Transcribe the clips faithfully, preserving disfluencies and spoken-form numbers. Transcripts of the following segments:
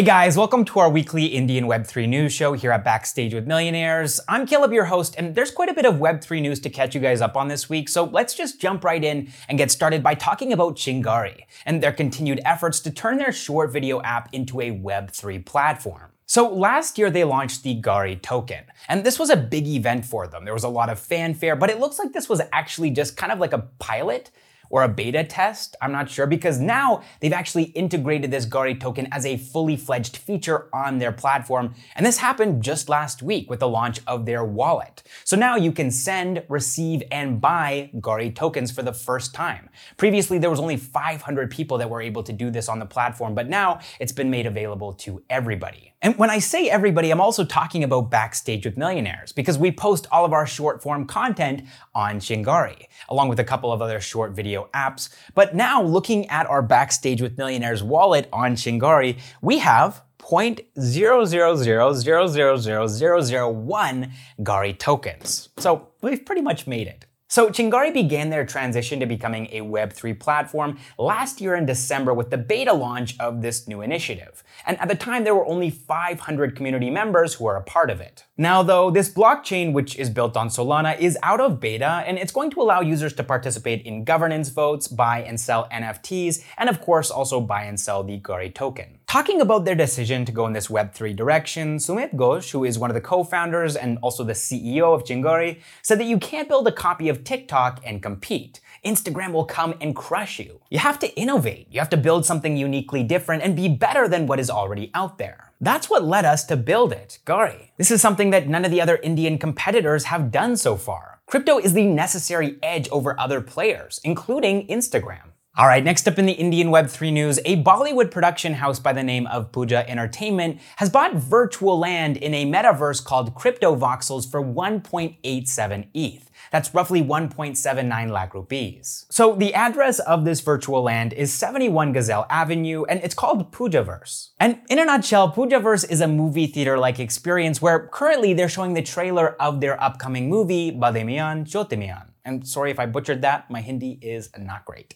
Hey guys, welcome to our weekly Indian web three news show here at Backstage with Millionaires. I'm Caleb, your host, and there's quite a bit of web three news to catch you guys up on this week, so let's just jump right in and get started by talking about Chingari and their continued efforts to turn their short video app into a web three platform. So last year they launched the Gari token, and this was a big event for them. There was a lot of fanfare, but it looks like this was actually just kind of like a pilot or a beta test, I'm not sure, because now they've actually integrated this Gari token as a fully fledged feature on their platform. And this happened just last week with the launch of their wallet. So now you can send, receive, and buy Gari tokens for the first time. Previously, there was only five hundred people that were able to do this on the platform, but now it's been made available to everybody. And when I say everybody, I'm also talking about Backstage with Millionaires, because we post all of our short form content on Chingari, along with a couple of other short video apps. But now looking at our Backstage with Millionaires wallet on Chingari, we have zero point zero zero zero zero zero zero zero zero one Gari tokens. So we've pretty much made it. So Chingari began their transition to becoming a web three platform last year in December with the beta launch of this new initiative. And at the time, there were only five hundred community members who are a part of it. Now though, this blockchain, which is built on Solana, is out of beta, and it's going to allow users to participate in governance votes, buy and sell N F Ts, and of course also buy and sell the Gari token. Talking about their decision to go in this web three direction, Sumit Ghosh, who is one of the co-founders and also the C E O of Chingari, said that you can't build a copy of TikTok and compete. Instagram will come and crush you. You have to innovate. You have to build something uniquely different and be better than what is already out there. That's what led us to build it, Gari. This is something that none of the other Indian competitors have done so far. Crypto is the necessary edge over other players, including Instagram. All right, next up in the Indian web three news, a Bollywood production house by the name of Pooja Entertainment has bought virtual land in a metaverse called CryptoVoxels for one point eight seven E T H. That's roughly one point seven nine lakh rupees. So the address of this virtual land is seventy-one Gazelle Avenue, and it's called Poojaverse. And in a nutshell, Poojaverse is a movie theater-like experience where currently they're showing the trailer of their upcoming movie, Bade Mian Chote Miyan. And sorry if I butchered that, my Hindi is not great.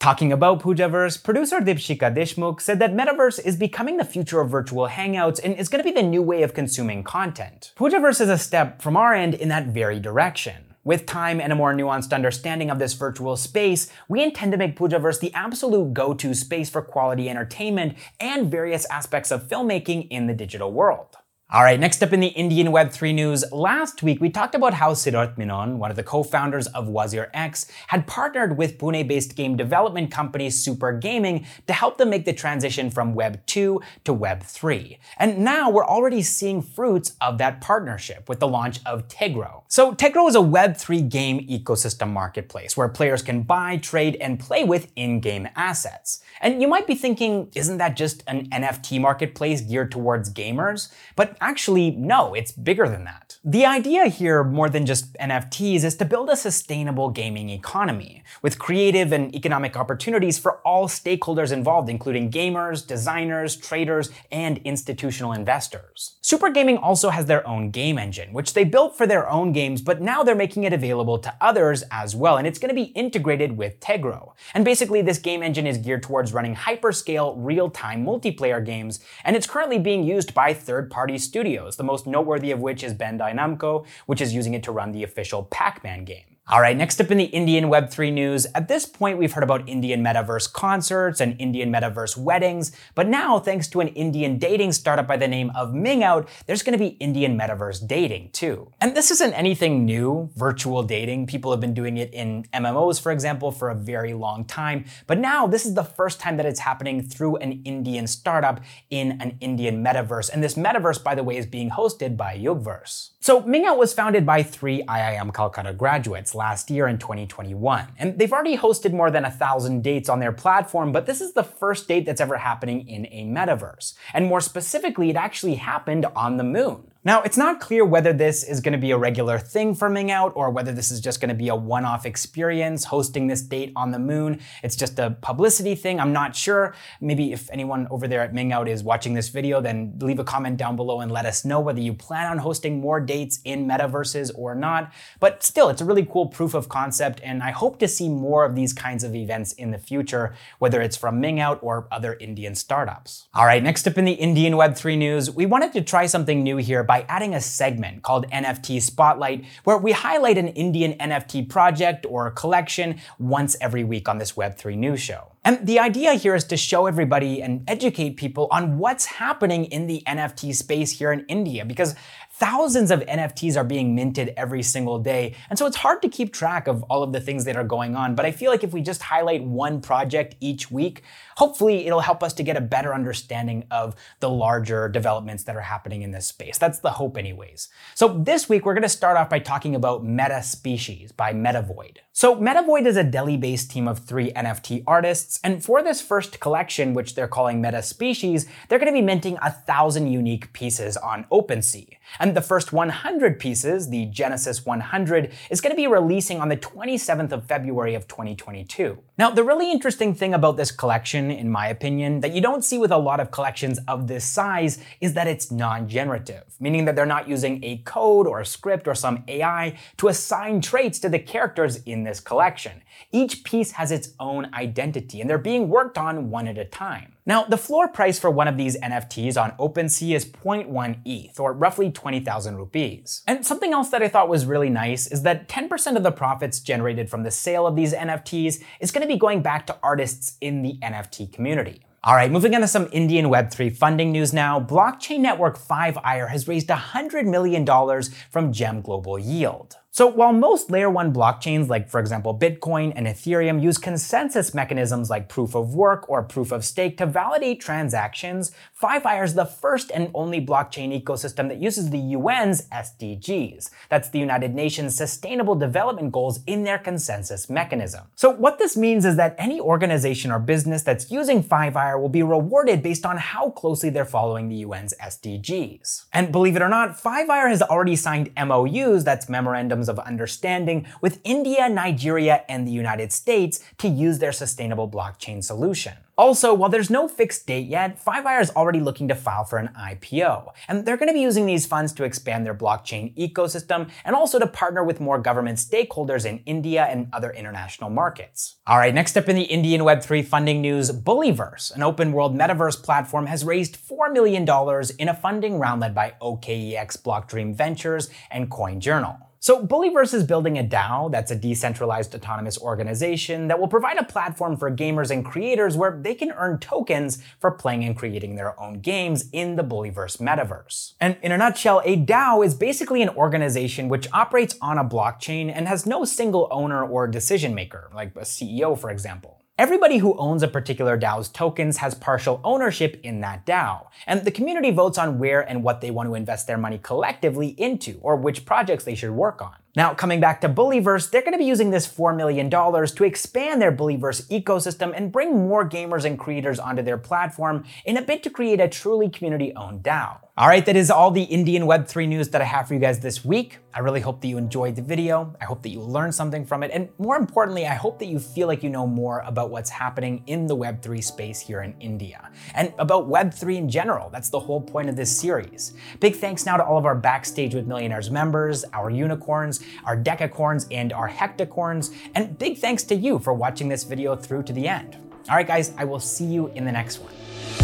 Talking about Poojaverse, producer Dipshika Deshmukh said that Metaverse is becoming the future of virtual hangouts and is going to be the new way of consuming content. Poojaverse is a step from our end in that very direction. With time and a more nuanced understanding of this virtual space, we intend to make Poojaverse the absolute go-to space for quality entertainment and various aspects of filmmaking in the digital world. All right, next up in the Indian web three news, last week we talked about how Siddharth Menon, one of the co-founders of WazirX, had partnered with Pune-based game development company Super Gaming to help them make the transition from web two to web three. And now we're already seeing fruits of that partnership with the launch of Tegro. So Tegro is a web three game ecosystem marketplace where players can buy, trade, and play with in-game assets. And you might be thinking, isn't that just an N F T marketplace geared towards gamers? But actually, no, it's bigger than that. The idea here, more than just N F Ts, is to build a sustainable gaming economy with creative and economic opportunities for all stakeholders involved, including gamers, designers, traders, and institutional investors. Super Gaming also has their own game engine, which they built for their own games, but now they're making it available to others as well, and it's going to be integrated with Tegro. And basically, this game engine is geared towards running hyperscale, real-time multiplayer games, and it's currently being used by third-party studios, the most noteworthy of which is Bandai Namco, which is using it to run the official Pac-Man game. All right, next up in the Indian web three news, at this point we've heard about Indian metaverse concerts and Indian metaverse weddings, but now thanks to an Indian dating startup by the name of MingOut, there's going to be Indian metaverse dating too. And this isn't anything new, virtual dating. People have been doing it in M M Os, for example, for a very long time, but now this is the first time that it's happening through an Indian startup in an Indian metaverse. And this metaverse, by the way, is being hosted by Yogverse. So MingOut was founded by three I I M Calcutta graduates last year in twenty twenty-one. And they've already hosted more than a thousand dates on their platform, but this is the first date that's ever happening in a metaverse. And more specifically, it actually happened on the moon. Now, it's not clear whether this is gonna be a regular thing for MingOut or whether this is just gonna be a one-off experience hosting this date on the moon. It's just a publicity thing, I'm not sure. Maybe if anyone over there at MingOut is watching this video, then leave a comment down below and let us know whether you plan on hosting more dates in metaverses or not. But still, it's a really cool proof of concept, and I hope to see more of these kinds of events in the future, whether it's from MingOut or other Indian startups. All right, next up in the Indian Web three news, we wanted to try something new here by adding a segment called N F T Spotlight, where we highlight an Indian N F T project or collection once every week on this Web three news show. And the idea here is to show everybody and educate people on what's happening in the N F T space here in India, because thousands of N F Ts are being minted every single day, and so it's hard to keep track of all of the things that are going on, but I feel like if we just highlight one project each week, hopefully it'll help us to get a better understanding of the larger developments that are happening in this space. That's the hope anyways. So this week, we're gonna start off by talking about MetaSpecies by Metavoid. So Metavoid is a Delhi-based team of three N F T artists, and for this first collection, which they're calling MetaSpecies, they're gonna be minting a thousand unique pieces on OpenSea. And the first one hundred pieces, the Genesis one hundred, is going to be releasing on the twenty-seventh of February of twenty twenty-two. Now, the really interesting thing about this collection, in my opinion, that you don't see with a lot of collections of this size is that it's non-generative, meaning that they're not using a code or a script or some A I to assign traits to the characters in this collection. Each piece has its own identity, and they're being worked on one at a time. Now, the floor price for one of these N F Ts on OpenSea is zero point one E T H, or roughly twenty thousand rupees. And something else that I thought was really nice is that ten percent of the profits generated from the sale of these N F Ts is going to be going back to artists in the N F T community. All right, moving on to some Indian Web three funding news now. Blockchain network five ire has raised one hundred million dollars from Gem Global Yield. So while most layer one blockchains, like for example Bitcoin and Ethereum, use consensus mechanisms like proof of work or proof of stake to validate transactions, five ire is the first and only blockchain ecosystem that uses the U N's S D Gs. That's the United Nations Sustainable Development Goals in their consensus mechanism. So what this means is that any organization or business that's using five ire will be rewarded based on how closely they're following the U N's S D Gs. And believe it or not, five ire has already signed M O Us, that's memorandums of understanding, with India, Nigeria, and the United States to use their sustainable blockchain solution. Also, while there's no fixed date yet, five ire is already looking to file for an I P O, and they're going to be using these funds to expand their blockchain ecosystem and also to partner with more government stakeholders in India and other international markets. All right, next up in the Indian Web three funding news, Bullyverse, an open-world metaverse platform, has raised four million dollars in a funding round led by O K E X Blockdream Ventures and Coin Journal. So Bullyverse is building a DAO, that's a decentralized autonomous organization, that will provide a platform for gamers and creators where they can earn tokens for playing and creating their own games in the Bullyverse metaverse. And in a nutshell, a DAO is basically an organization which operates on a blockchain and has no single owner or decision maker, like a C E O, for example. Everybody who owns a particular DAO's tokens has partial ownership in that DAO, and the community votes on where and what they want to invest their money collectively into, or which projects they should work on. Now, coming back to Bullyverse, they're gonna be using this four million dollars to expand their Bullyverse ecosystem and bring more gamers and creators onto their platform in a bid to create a truly community-owned DAO. All right, that is all the Indian Web three news that I have for you guys this week. I really hope that you enjoyed the video. I hope that you learned something from it. And more importantly, I hope that you feel like you know more about what's happening in the Web three space here in India and about Web three in general. That's the whole point of this series. Big thanks now to all of our Backstage with Millionaires members, our unicorns, our decacorns, and our hectacorns. And big thanks to you for watching this video through to the end. All right, guys, I will see you in the next one.